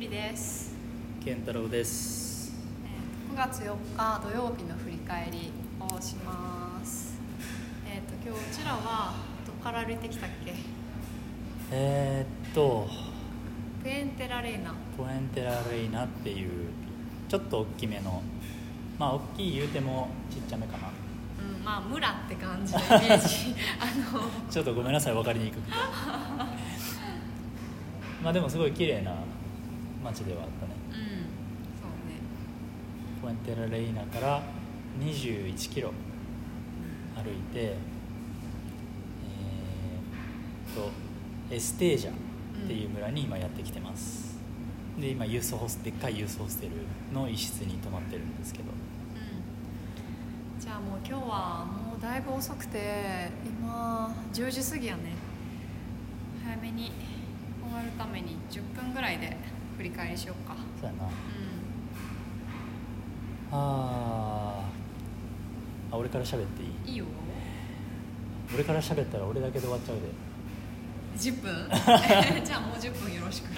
ゆりです。健太郎です。9月4日土曜日の振り返りをします。今日うちらはどこから歩いてきたっけ？プエンテラレーナ。プエンテラレーナっていうちょっと大きめの、まあ大きい言うてもちっちゃめかな。うん、まあ村って感じのイメージ。ちょっとごめんなさい、分かりにくくて。まあでもすごい綺麗な街ではあったね。うん、そうね。プエンテラレーナから21キロ歩いて、エステージャっていう村に今やってきてます。うん、で今でっかいユースホステルの一室に泊まってるんですけど。うん、じゃあもう今日はもうだいぶ遅くて今10時過ぎやね。早めに終わるために10分ぐらいで振り返りしようか。そうやな。うん、俺から喋っていい？いいよ。俺から喋ったら俺だけで終わっちゃうで。10分？じゃあもう10分よろしく。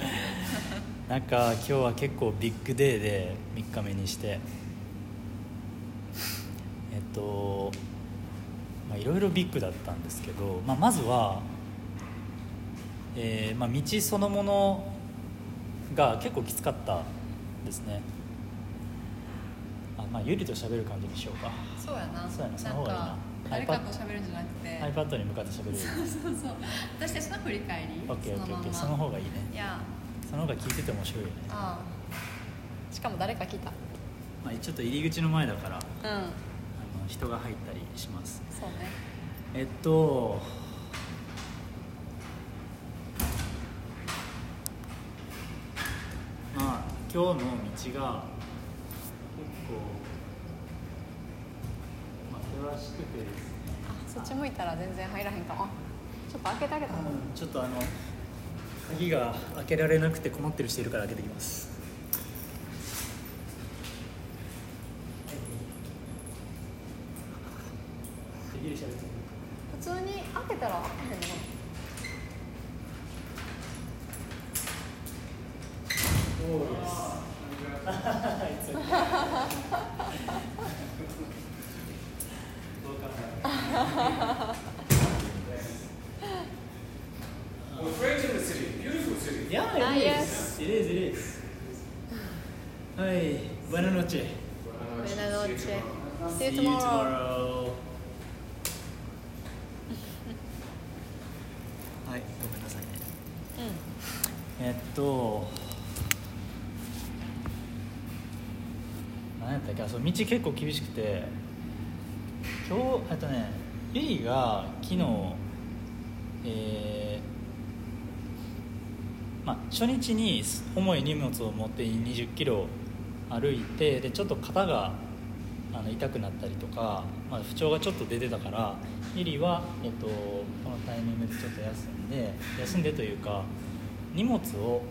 なんか今日は結構ビッグデーで3日目にして、いろいろビッグだったんですけど、まずは。道そのものが結構きつかったですね。ゆりと喋る感じにしようか。そうやなその方がいいな。誰かと喋るんじゃなくて iPad に向かって喋る。そう私たちの振り返り OK その方がいいね。いやその方が聞いてて面白いよね。ああしかも誰か来た、ちょっと入り口の前だから、人が入ったりします。そうね。今日の道が結構、険しくてですね。そっち向いたら全然入らへんかも。ちょっと開けてあげたの。ちょっと鍵が開けられなくて困ってる人いるから開けてきます。普通に開けたら開けへんの。道結構厳しくて、今日ゆりが昨日、初日に重い荷物を持って20キロ歩いて、でちょっと肩が痛くなったりとか、不調がちょっと出てたからゆりは、このタイミングでちょっと休んでというか荷物を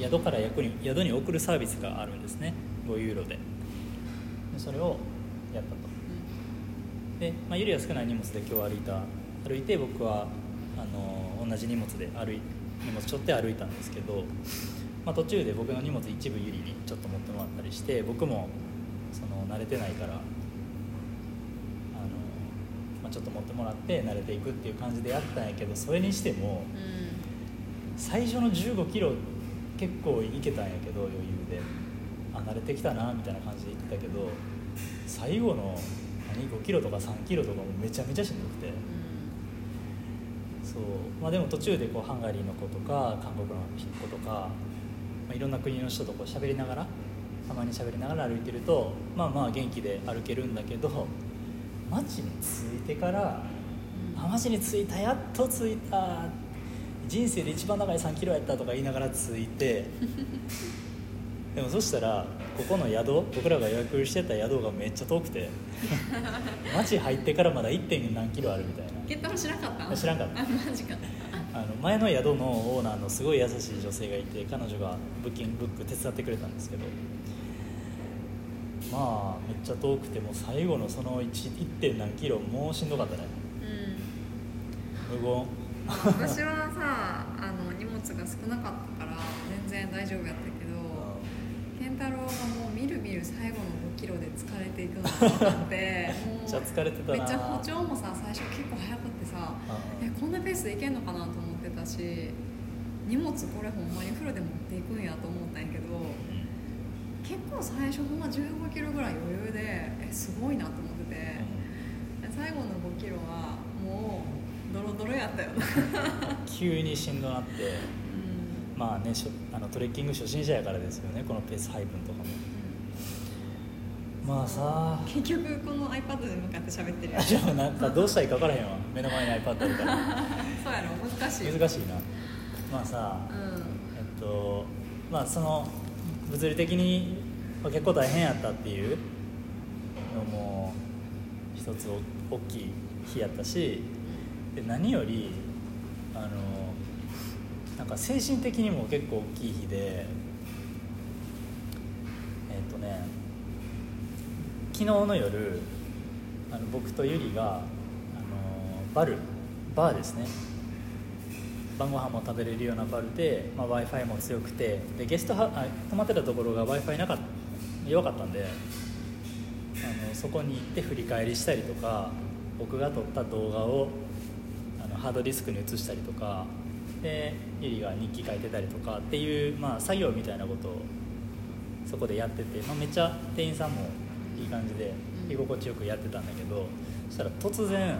宿から宿に送るサービスがあるんですね。5ユーロでそれをやったと。で、ゆりは少ない荷物で今日歩いて僕は同じ荷物で荷物背負って歩いたんですけど、途中で僕の荷物一部ゆりにちょっと持ってもらったりして、僕もその慣れてないからちょっと持ってもらって慣れていくっていう感じでやったんやけど、それにしても、最初の15キロ結構いけたんやけど余裕で慣れてきたなみたいな感じでいったけど、最後の5キロとか3キロとかもめちゃめちゃしんどくて、そう、でも途中でこうハンガリーの子とか韓国の子とか、いろんな国の人とこうたまに喋りながら歩いてると元気で歩けるんだけど、街に着いてから街に着いたやっと着いた人生で一番長い3キロやったとか言いながら着いてでもそしたらここの宿、僕らが予約してた宿がめっちゃ遠くて街入ってからまだ 1. 何キロあるみたいな。ゲットも知らんかったマジか。前の宿のオーナーのすごい優しい女性がいて、彼女がブック手伝ってくれたんですけど、めっちゃ遠くて、もう最後のその 1. 何キロもうしんどかったね。無言。私はさ、荷物なかったから全然大丈夫やったけど、健太郎がもうみるみる最後の5キロで疲れていくのがあってもうめっちゃ疲れてたな。めっちゃ歩調もさ最初結構速くってさ、こんなペースでいけんのかなと思ってたし、荷物これほんまにフルで持っていくんやと思ったんやけど、結構最初ほんま15キロぐらい余裕ですごいなと思ってて、最後の5キロはもうドロドロやったよ急にしんどなって、まあね、トレッキング初心者やからですよね、このペース配分とかも、まあさ結局この iPad に向かって喋ってるよ。でもなんかどうしたらいいか分からへんわ目の前に iPad あるからそうやろ、難しいな。まあさ、まあその物理的に結構大変やったっていうのも一つ大きい日やったし、で何よりなんか精神的にも結構大きい日で、昨日の夜僕とゆりがバーですね、晩ご飯も食べれるようなバルで、まあ、Wi-Fi も強くてで泊まってたところが Wi-Fi 弱かったんで、そこに行って振り返りしたりとか、僕が撮った動画をハードディスクに移したりとかで、ゆりが日記書いてたりとかっていう、まあ、作業みたいなことをそこでやってて、まあ、めっちゃ店員さんもいい感じで居心地よくやってたんだけど、そしたら突然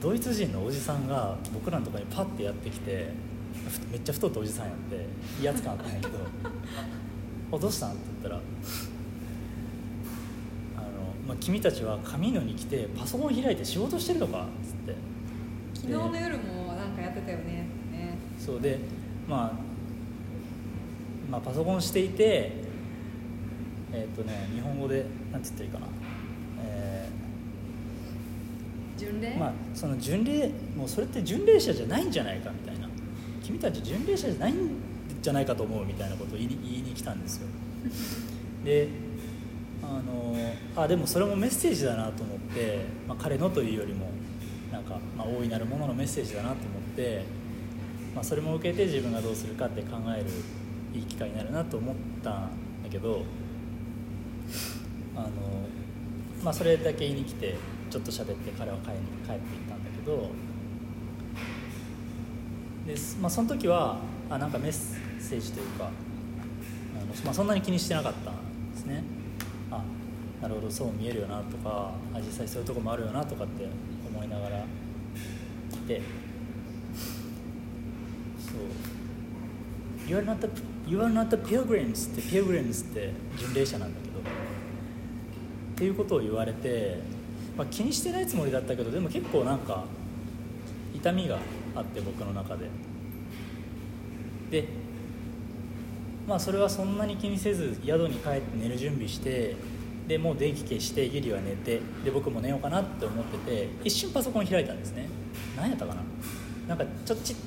ドイツ人のおじさんが僕らのところにパッてやってきて、めっちゃ太ったおじさんやって威圧感あったんやけどどうしたんって言ったら、まあ、君たちはCaminoに来てパソコン開いて仕事してるのかっつって、昨日の夜もなんかやってたよねってね。そうで、まあパソコンしていて日本語でなんて言ったらいいかな、巡礼、まあ、その巡礼もうそれって巡礼者じゃないんじゃないかみたいな、君たち巡礼者じゃないんじゃないかと思うみたいなことを言いに来たんですよで、でもそれもメッセージだなと思って、まあ、彼のというよりもなんか、まあ、大いなるもののメッセージだなと思って、まあ、それも受けて自分がどうするかって考えるいい機会になるなと思ったんだけど、まあ、それだけ言いに来てちょっと喋って彼は帰っていったんだけど、で、まあ、その時はなんかメッセージというかまあ、そんなに気にしてなかったんですね。あ、なるほどそう見えるよなとか、実際そういうとこもあるよなとかって思いながら来て、そう You are not the pilgrims って pilgrims って巡礼者なんだけどっていうことを言われて、まあ、気にしてないつもりだったけど、でも結構なんか痛みがあって僕の中で、で、まあそれはそんなに気にせず宿に帰って寝る準備して、でもう電気消してゆりは寝て、で僕も寝ようかなって思ってて一瞬パソコン開いたんですね。何やったかな、なんか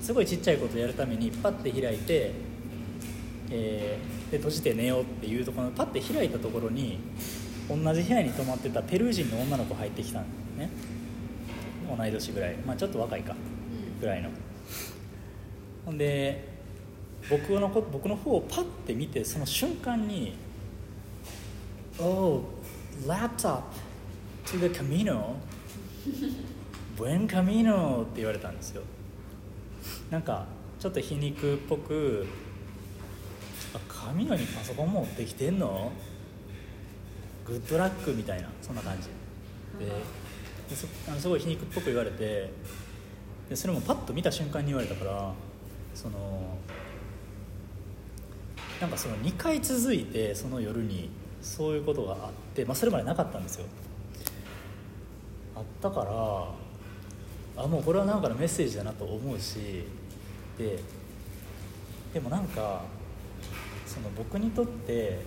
すごいちっちゃいことやるためにパッて開いて、で閉じて寝ようっていうところのパッて開いたところに同じ部屋に泊まってたペルー人の女の子入ってきたんだよね。同い年ぐらい、まあちょっと若いかぐらいの、ほんで僕の方をパッて見て、その瞬間に Oh, laptop to the Camino Buen Camino って言われたんですよ。なんかちょっと皮肉っぽく、Caminoにパソコン持ってきてんの？グッドラックみたいな、そんな感じですごい皮肉っぽく言われて、でそれもパッと見た瞬間に言われたから、なんかその2回続いてその夜にそういうことがあって、まあ、それまでなかったんですよ。あったから、もうこれはなんかのメッセージだなと思うし、でもなんかその僕にとって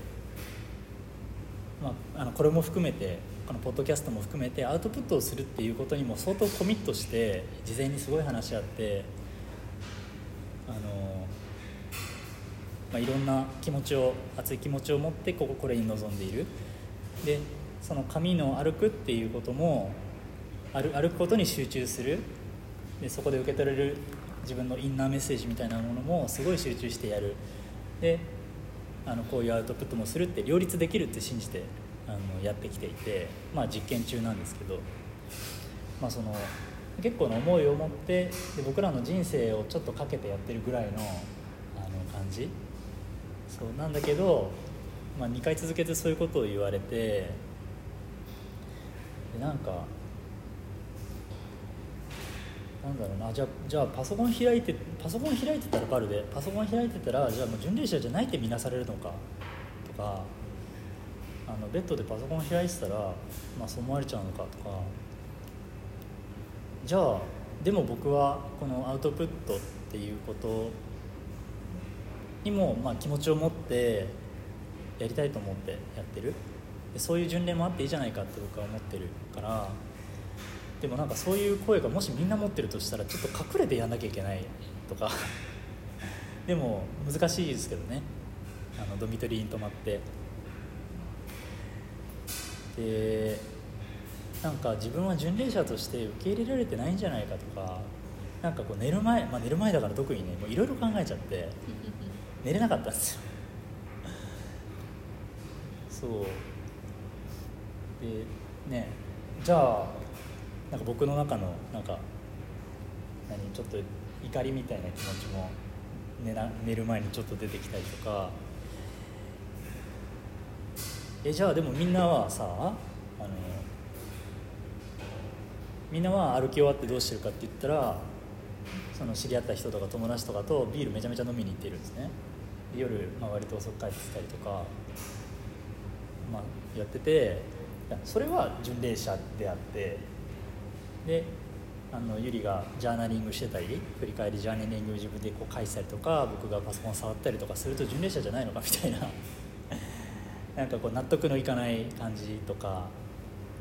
これも含めてこのポッドキャストも含めてアウトプットをするっていうことにも相当コミットして事前にすごい話し合っていろんな気持ちを熱い気持ちを持ってこれに臨んでいる。でそのCamino歩くっていうことも歩くことに集中する。でそこで受け取れる自分のインナーメッセージみたいなものもすごい集中してやる、でこういうアウトプットもするって両立できるって信じてやってきていて、まあ、実験中なんですけど、まあ、その結構な思いを持ってで僕らの人生をちょっとかけてやってるぐらいの感じそうなんだけど、まあ、2回続けてそういうことを言われて、でなんかなんだろうな、じゃあパソコン開いてたらバルでパソコン開いてたらじゃあもう巡礼者じゃないって見なされるのかとか、ベッドでパソコン開いてたら、まあ、そう思われちゃうのかとか、じゃあでも僕はこのアウトプットっていうことにも、まあ、気持ちを持ってやりたいと思ってやってる、でそういう巡礼もあっていいじゃないかって僕は思ってるから、でもなんかそういう声がもしみんな持ってるとしたらちょっと隠れてやんなきゃいけないとかでも難しいですけどね、ドミトリーに泊まって、でなんか自分は巡礼者として受け入れられてないんじゃないかとか、なんかこう寝る前、まあ、寝る前だから特にねいろいろ考えちゃって寝れなかったんですよそうでね、じゃあなんか僕の中のなんかちょっと怒りみたいな気持ちも 寝る前にちょっと出てきたりとか、じゃあでもみんなはさみんなは歩き終わってどうしてるかって言ったら、その知り合った人とか友達とかとビールめちゃめちゃ飲みに行ってるんですね。夜、まあ、割と遅く帰ってきたりとか、まあ、やってて、それは巡礼者であって、でゆりがジャーナリングしてたり振り返りジャーナリング自分でこう返したりとか、僕がパソコン触ったりとかすると巡礼者じゃないのかみたいななんかこう納得のいかない感じとか、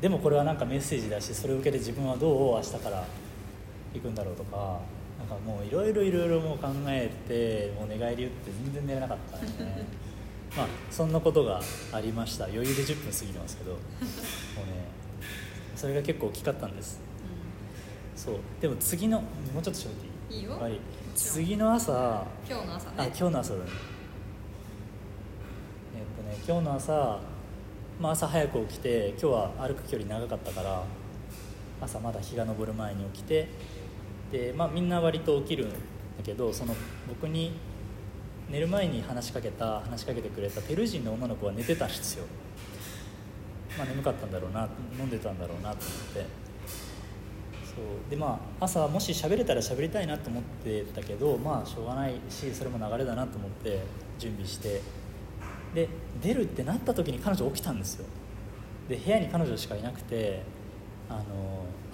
でもこれはなんかメッセージだし、それを受けて自分はどう明日から行くんだろうとか、なんかもういろいろもう考えて、もう寝返り打って全然寝れなかったんでねまあそんなことがありました。余裕で10分過ぎてますけどもうね、それが結構大きかったんです、うん、そう。でも次のもうちょっとしゃべっていい？いいよ、はい、次の朝、今日の朝ね、あ、今日の朝だね、今日の朝、まあ、朝早く起きて、今日は歩く距離長かったから朝まだ日が昇る前に起きて、で、まあ、みんな割と起きるんだけど、その僕に寝る前に話しかけてくれたペルー人の女の子は寝てたんですよ。まあ、眠かったんだろうな、飲んでたんだろうなと思って、そうで、まあ、朝もし喋れたら喋りたいなと思ってたけど、まあしょうがないし、それも流れだなと思って準備して、で出るってなった時に彼女起きたんですよ。で部屋に彼女しかいなくて、あ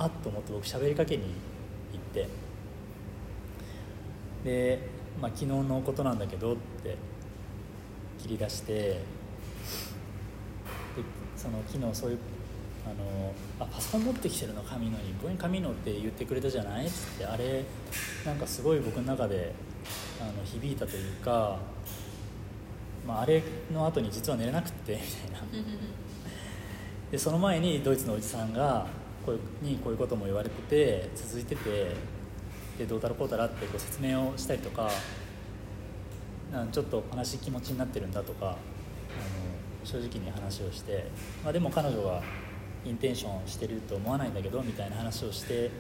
っと思って僕喋りかけに行って、で、まあ、昨日のことなんだけどって切り出して、でその昨日そういうパソコン持ってきてるのカミノに、これにカミノって言ってくれたじゃないって言って、あれなんかすごい僕の中で響いたというか、まあ、あれの後に実は寝れなくてみたいなでその前にドイツのおじさんがこういうことも言われてて続いてて、でどうたらこうたらってこう説明をしたりとか、ちょっと悲しい気持ちになってるんだとか正直に話をして、まあ、でも彼女はインテンションしてると思わないんだけどみたいな話をして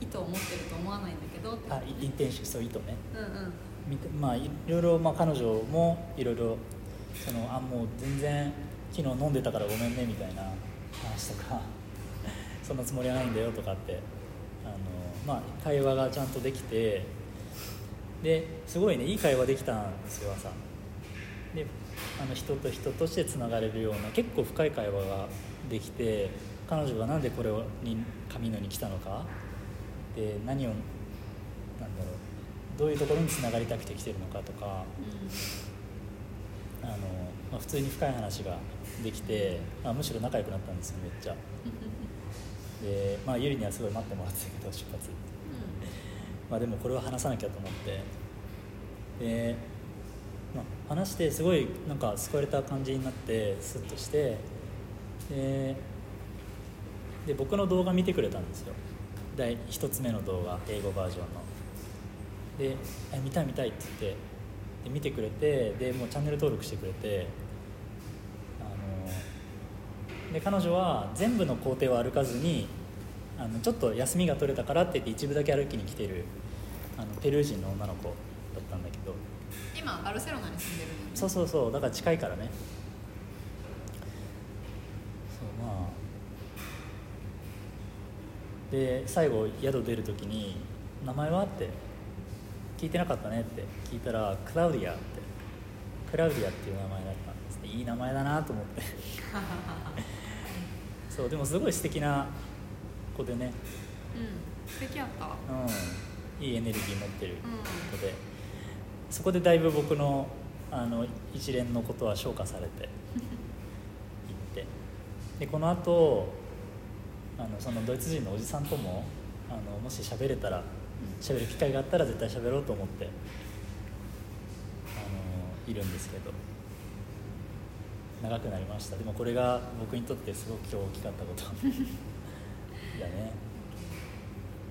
意図を持ってると思わないんだけどって、あインテンション、そう意図ね、うんうん、まあ、いろいろ、まあ、彼女もいろいろもう全然昨日飲んでたからごめんねみたいな話とかそんなつもりはないんだよとかってまあ、会話がちゃんとできて、ですごいねいい会話できたんですよ朝で、人と人としてつながれるような結構深い会話ができて、彼女がなんでこれに神野に来たのかで、何をなんだろう、どういうところにつながりたくて来てるのかとか、まあ、普通に深い話ができて、まあ、むしろ仲良くなったんですよめっちゃで、まあ、ゆりにはすごい待ってもらってたけど出発、まあ、でもこれは話さなきゃと思ってで、まあ、話してすごいなんか救われた感じになってスッとして、で僕の動画見てくれたんですよ。第1つ目の動画、英語バージョンので見たいって言って、で見てくれて、でもうチャンネル登録してくれて、で彼女は全部の工程は歩かずに、ちょっと休みが取れたからって言って一部だけ歩きに来てるペルー人の女の子だったんだけど、今バルセロナに住んでるんだよね。そうだから近いからね。そう、まあ、で最後宿出る時に名前はって聞いてなかったねって聞いたら、クラウディアっていう名前だったんですね。いい名前だなと思ってそうでもすごい素敵な子でね、うん、素敵やった、うん、いいエネルギー持ってる子で、うん、そこでだいぶ僕の、一連のことは消化されていってで、この後そのドイツ人のおじさんとももし喋れたら、喋る機会があったら絶対喋ろうと思っているんですけど、長くなりました。でもこれが僕にとってすごく今日大きかったことだね。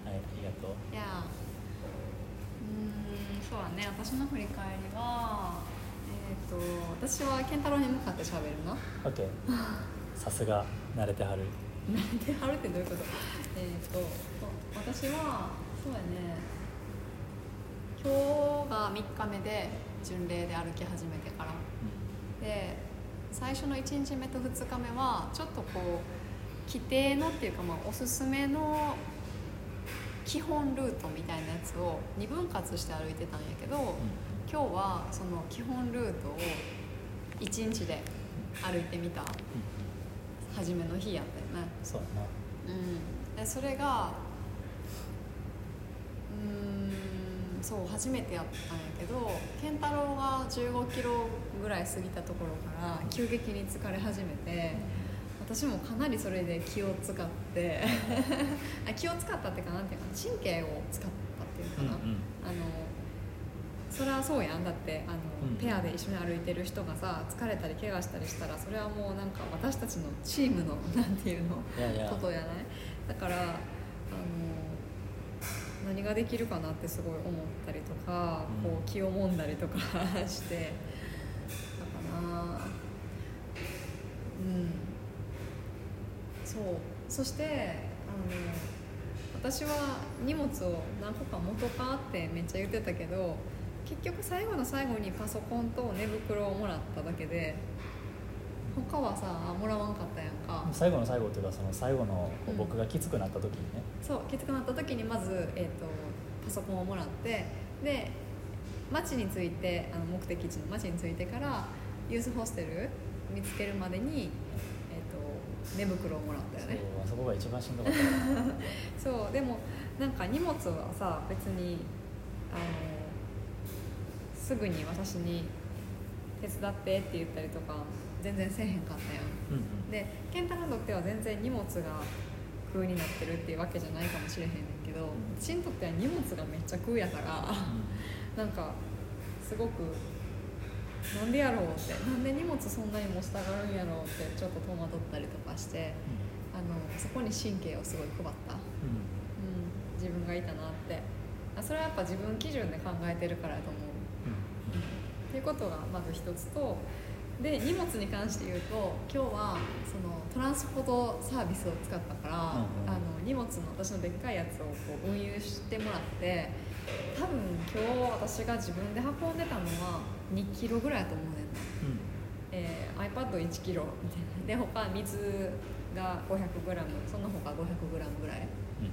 はい、ありがとう。いや、そうだね。私の振り返りは、私は健太郎に向かって喋るな。OK。さすが慣れてはる。慣れてはるってどういうこと？私はそうだね。今日が3日目で巡礼で歩き始めてから、うん、で最初の1日目と2日目はちょっとこう規定のっていうか、まあ、おすすめの基本ルートみたいなやつを2分割して歩いてたんやけど、うん、今日はその基本ルートを1日で歩いてみた、うん、初めの日やったよね。そうだね、うん、でそれがそう初めてやったんやけど、健太郎が15キロぐらい過ぎたところから急激に疲れ始めて、私もかなりそれで気を使って気を使ったってかなんていうか、神経を使ったっていうかな、うんうん、それはそうやん。だってペアで一緒に歩いてる人がさ、疲れたり怪我したりしたら、それはもうなんか私たちのチームのなんていうのことやね。だから何ができるかなってすごい思ったりとか、こう気をもんだりとかしてだから、うんそう。そして私は荷物を何個か持とかってめっちゃ言ってたけど、結局最後の最後にパソコンと寝袋をもらっただけで他はさもらわんかったやんか。最後の最後というか、その最後の僕がきつくなった時にね、うん、そうきつくなった時にまず、パソコンをもらって、で町に着いて目的地の町に着いてからユースホステル見つけるまでに、寝袋をもらったよね。そう、あそこが一番しんどかったそうでもなんか荷物はさ別にすぐに私に手伝ってって言ったりとか全然せえへんかったやん、うんうん、で健太郎にとっては全然荷物が空になってるっていうわけじゃないかもしれへんねんけど、私にとっては荷物がめっちゃ空やから、うん、なんかすごくなんでやろうって、なんで荷物そんなに持ちたがるんやろうってちょっと戸惑ったりとかして、うん、そこに神経をすごい配った、うんうん、自分がいたなって。それはやっぱ自分基準で考えてるからやと思う、うんうん、っていうことがまず一つと、で荷物に関して言うと、今日はそのトランスポートサービスを使ったから、うんうん、荷物の私のでっかいやつをこう運輸してもらって、多分今日私が自分で運んでたのは2キロぐらいだと思うねんな、うん、iPad1 キロみたいなで、他水が500グラム、その他500グラムぐらい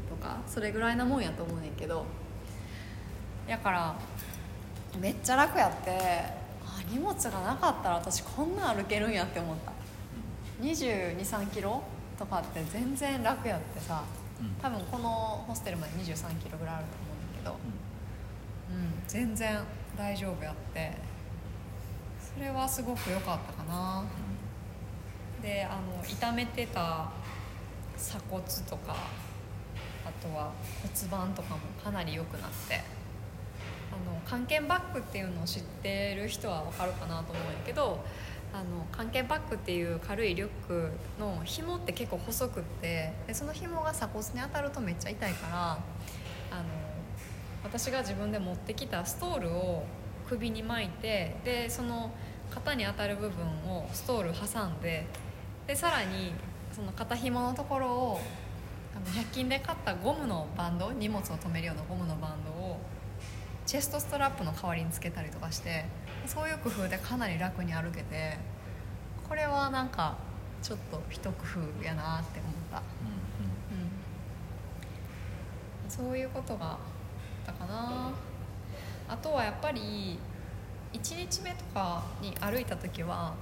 とか、うん、それぐらいなもんやと思うねんけど、やからめっちゃ楽やって、荷物がなかったら私こんな歩けるんやって思った。22、3キロとかって全然楽やってさ、多分このホステルまで23キロぐらいあると思うんだけど、うん、全然大丈夫やって、それはすごく良かったかな。で痛めてた鎖骨とかあとは骨盤とかもかなり良くなって、漢検バッグっていうのを知ってる人は分かるかなと思うんやけど、関係バッグっていう軽いリュックの紐って結構細くって、でその紐が鎖骨に当たるとめっちゃ痛いから、私が自分で持ってきたストールを首に巻いて、でその肩に当たる部分をストール挟んで、でさらにその肩紐のところを100均で買ったゴムのバンド、荷物を止めるようなゴムのバンドをチェストストラップの代わりにつけたりとかして、そういう工夫でかなり楽に歩けて、これはなんかちょっと一工夫やなって思った、うんうん、そういうことがあったかな。あとはやっぱり1日目とかに歩いた時は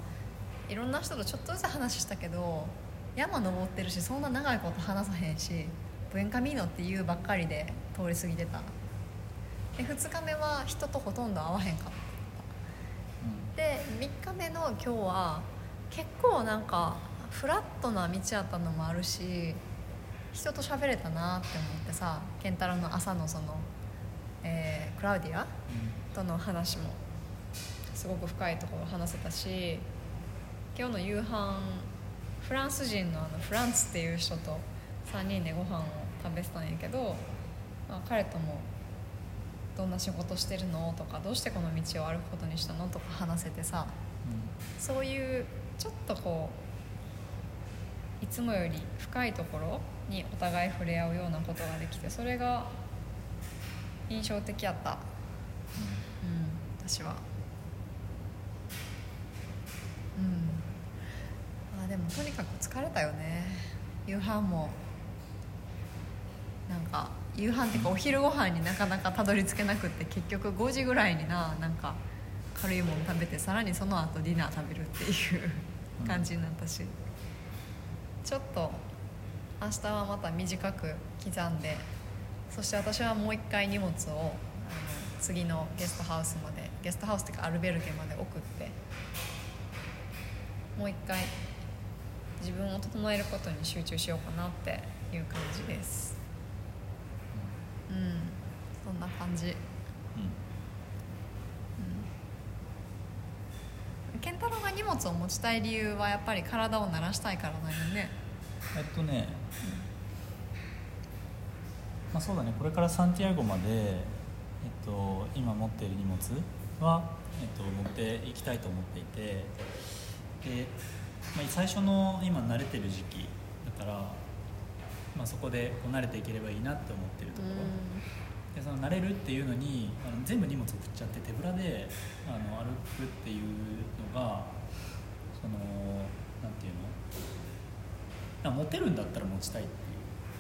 いろんな人とちょっとずつ話したけど、山登ってるしそんな長いこと話さへんし、ブエンカミーノっていうばっかりで通り過ぎてた。で2日目は人とほとんど会わへんかった。で3日目の今日は結構なんかフラットな道あったのもあるし、人と喋れたなって思ってさ、ケンタロウの朝のその、クラウディアとの話もすごく深いところ話せたし、今日の夕飯フランス人のフランツっていう人と3人でご飯を食べてたんやけど、彼ともどんな仕事してるのとか、どうしてこの道を歩くことにしたのとか話せてさ、そういうちょっとこういつもより深いところにお互い触れ合うようなことができて、それが印象的やった、私は。でもとにかく疲れたよね。夕飯もなんか夕飯っていうかお昼ご飯になかなかたどり着けなくって、結局5時ぐらいになんか軽いもの食べて、さらにその後ディナー食べるっていう感じになったし、ちょっと明日はまた短く刻んで、そして私はもう一回荷物を次のゲストハウスまで、ゲストハウスっていうかアルベルゲまで送って、もう一回自分を整えることに集中しようかなっていう感じです。そんな感じ。健太郎が荷物を持ちたい理由はやっぱり体を慣らしたいからだよね。そうだね。これからサンティアゴまで、今持っている荷物は、持っていきたいと思っていて、で最初の今慣れてる時期だから、そこで慣れていければいいなって思ってるところで、その慣れるっていうのに全部荷物送っちゃって手ぶらで歩くっていうのが、そのなんていうの、持てるんだったら持ちたいっていう、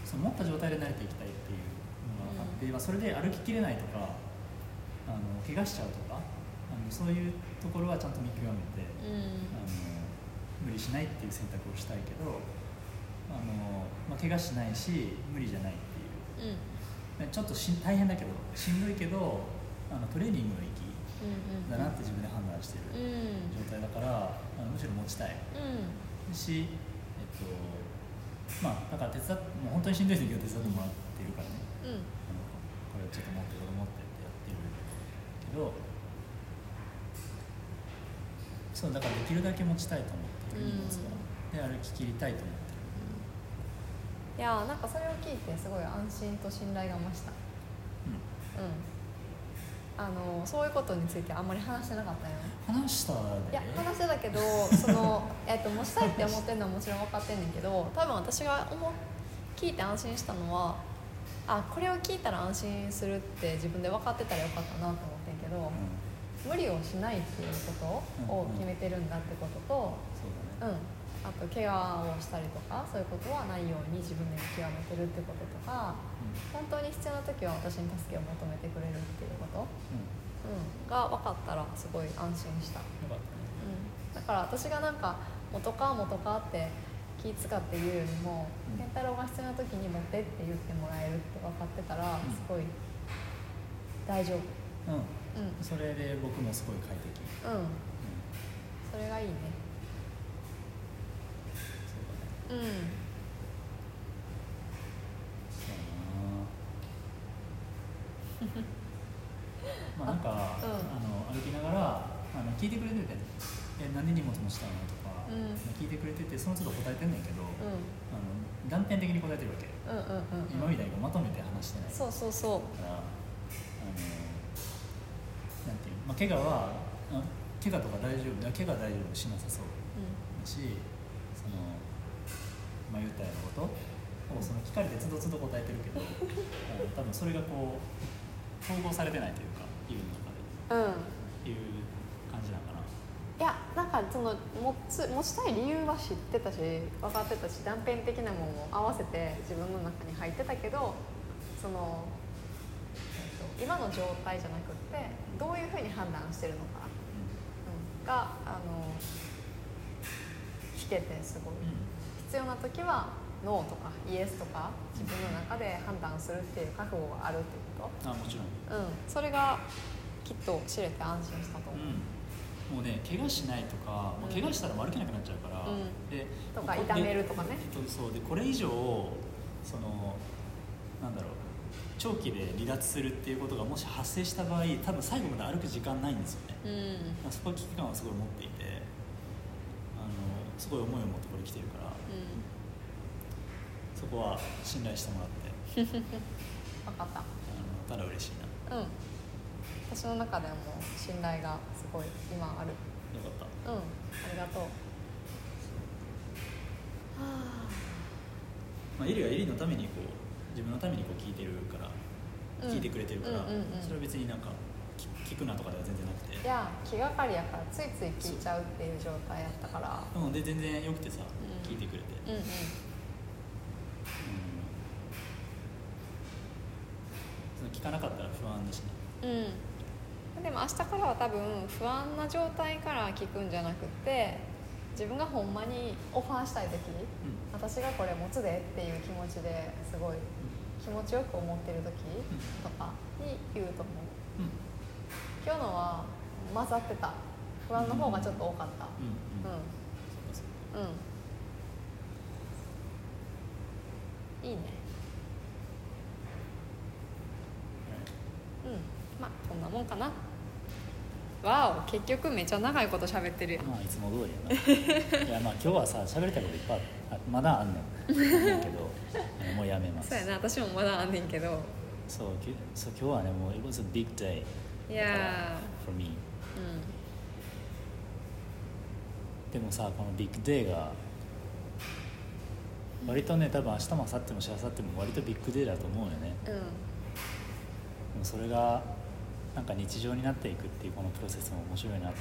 その持った状態で慣れていきたいっていうのがあって、それで歩ききれないとか怪我しちゃうとかそういうところはちゃんと見極めて、無理しないっていう選択をしたいけど、怪我しないし無理じゃないっていう、ちょっと大変だけどしんどいけどトレーニングの域だなって自分で判断してる状態だから、むしろ持ちたい、し、だから手伝ってもう本当にしんどい時は手伝ってもらってるからね、これをちょっと持ってこれ持ってってやってるけど、そうだからできるだけ持ちたいと思ってるんですが、で歩き切りたいと思ってる。いやなんかそれを聞いてすごい安心と信頼が増した。そういうことについてあんまり話してなかったよね。話してたけどその持ちたいって思ってるのはもちろん分かってんねんけど、多分私が聞いて安心したのは、これを聞いたら安心するって自分で分かってたらよかったなと思ってんけど。無理をしないっていうことを決めてるんだってことと、あと怪我をしたりとかそういうことはないように自分で見極めてるってこととか、本当に必要な時は私に助けを求めてくれるっていうこと、が分かったらすごい安心した。だから私がなんか元かって気使って言うよりも、健太郎が必要な時に持ってって言ってもらえるって分かってたらすごい大丈夫。それで僕もすごい快適。それがいいね。そうだね。歩きながら聞いてくれてて、何で荷物持ちたいのとか、うん、聞いてくれててその都度答えてんねんけど、うん、断片的に答えてるわけ、うんうんうん、今みたいにまとめて話してない。そうそうそうだからなんていう、まあ、怪我は怪我とか大丈夫だ、怪我は大丈夫しなさそうだし、うん、そのまあ、言ったようなことをその聞かれてつどつど答えてるけど多分それがこう統合されてないというか家の中で、うん、いう感じなのかな。いやなんかその持ちたい理由は知ってたし分かってたし断片的なものも合わせて自分の中に入ってたけどその、今の状態じゃなくってどういうふうに判断してるのか、うん、が聞けてすごい、うん、必要な時はノーとかイエスとか自分の中で判断するっていう覚悟があるってこと。あ、もちろん、うん、それがきっと知れて安心したと思う、うん、もうね、怪我しないとか、うん、怪我したら歩けなくなっちゃうから、うん、でとか痛めるとかね、そうでこれ以上そのなんだろう長期で離脱するっていうことがもし発生した場合多分最後まで歩く時間ないんですよね、うん、そこは危機感はすごい持っていてすごい思いを持ってこれ来てるから、うん、そこは信頼してもらって分かった。ただ嬉しいな、うん、私の中でも信頼がすごい今ある。よかった、うん、ありがとう。まあ、エリはエリのためにこう自分のためにこう聞いてるから、うん、聞いてくれてるから、うんうんうん、それは別になんか聞くなとかでは全然なくて、いや気がかりやからついつい聞いちゃうっていう状態やったからなので全然よくてさ、うん、聞いてくれて、うんうんうん、その聞かなかったら不安だしね、うん、でも明日からは多分不安な状態から聞くんじゃなくて自分がほんまにオファーしたい時、うん、私がこれ持つでっていう気持ちですごい気持ちよく思ってる時とかに言うと思う、うん、今日のは混ざってた、不安の方がちょっと多かった。いいね、うん、まあこんなもんかな。わお、結局めっちゃ長いこと喋ってるやん。まあいつも通りやな。いやまあ今日はさ喋りたいこといっぱいある、まだあんねんけどもうやめます。そうやな、私もまだあんねんけどそう今日はねもう It was a big day for me、うん、でもさこのビッグデーが割とね多分明日も明後日もしあさっても割とビッグデーだと思うよね、うん、でもそれがなんか日常になっていくっていうこのプロセスも面白いなと思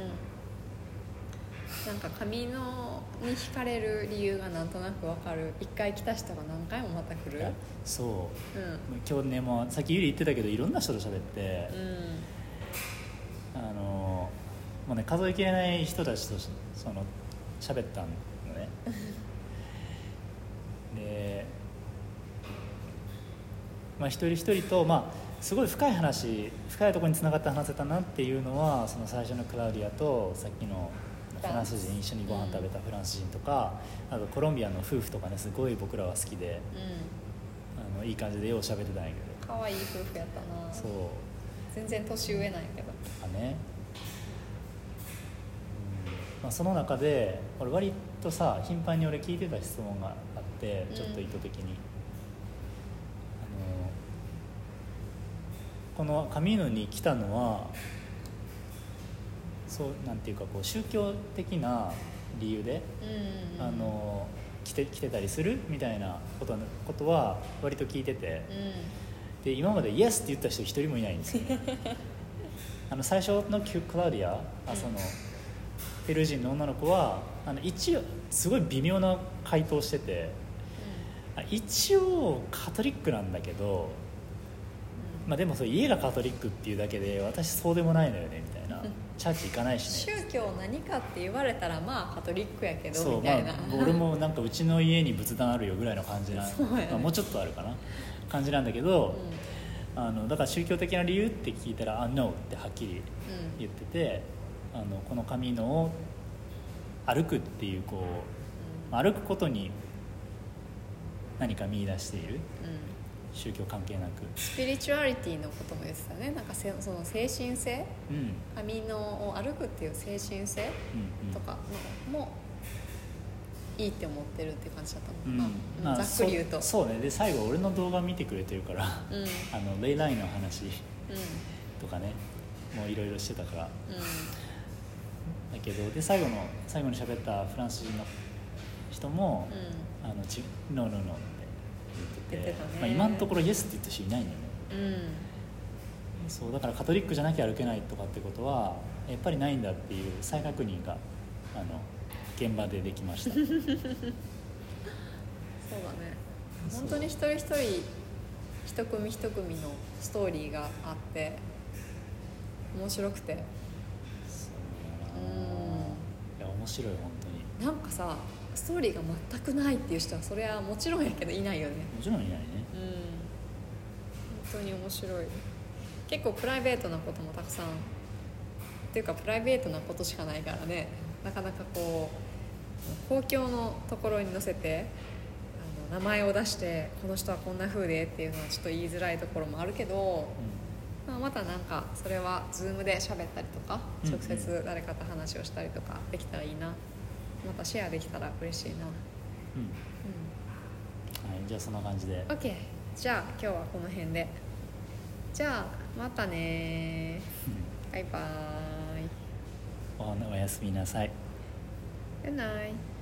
う、うん、なんかCaminoに惹かれる理由がなんとなくわかる。一回来た人が何回もまた来る。そう、うん、今日ねもうさっきゆり言ってたけどいろんな人と喋って、うん、もうね数えきれない人たちとその喋ったのねで、まあ、一人一人と、まあすごい深い話、深いところにつながって話せたなっていうのはその最初のクラウディアとさっきのフランス人、一緒にご飯食べたフランス人とか、うん、あとコロンビアの夫婦とかねすごい僕らは好きで、うん、いい感じでよう喋ってたんやけど可愛い夫婦やったな。そう全然年上なんやけどあ、ね、うんまあ、その中で俺割とさ頻繁に俺聞いてた質問があってちょっと意図的に、うん、このCaminoに来たのはそうなんていうかこう宗教的な理由で、うんうん、来てたりするみたいなことは割と聞いてて、うん、で今までイエスって言った人一人もいないんですよね最初のクラウディア、あ、そのペルー人の女の子は一応すごい微妙な回答してて、うん、一応カトリックなんだけどまあ、でもそれ家がカトリックっていうだけで私そうでもないのよねみたいな、うん、チャーチ行かないしね、宗教何かって言われたらまあカトリックやけどそうみたいな、まあ、俺もなんかうちの家に仏壇あるよぐらいの感じなそうやね、まあ、もうちょっとあるかな感じなんだけど、うん、だから宗教的な理由って聞いたら「No」ってはっきり言ってて、うん、このCaminoを歩くっていうこう、うん、歩くことに何か見出している、うん、宗教関係なくスピリチュアリティのことも言ってたね。なんかその精神性、Caminoを歩くっていう精神性とかのもいいって思ってるって感じだったもんな、まあ、ざっくり言うとそうね。で最後俺の動画見てくれてるから、レイラインの話、とかねもういろいろしてたから、だけどで最後に喋ったフランス人の人も、ノーノーノーって言ってて、まあ、今のところイエスって言った人いないんだよね、そうだからカトリックじゃなきゃ歩けないとかってことはやっぱりないんだっていう再確認が現場でできました。そうだね、本当に一人一人一組一組のストーリーがあって面白くて、いや面白い本当に。なんかさストーリーが全くないっていう人はそれはもちろんやけどいないよね。もちろんいないね、本当に面白い。結構プライベートなこともたくさんっていうかプライベートなことしかないからね、なかなかこう公共のところに載せて名前を出してこの人はこんな風でっていうのはちょっと言いづらいところもあるけど、またなんかそれは Zoom で喋ったりとか直接誰かと話をしたりとかできたらいいな、またシェアできたら嬉しいな、はい、じゃあそんな感じで OK。 じゃあ今日はこの辺で、じゃあまたね、バイバイ。おやすみなさい。Good night.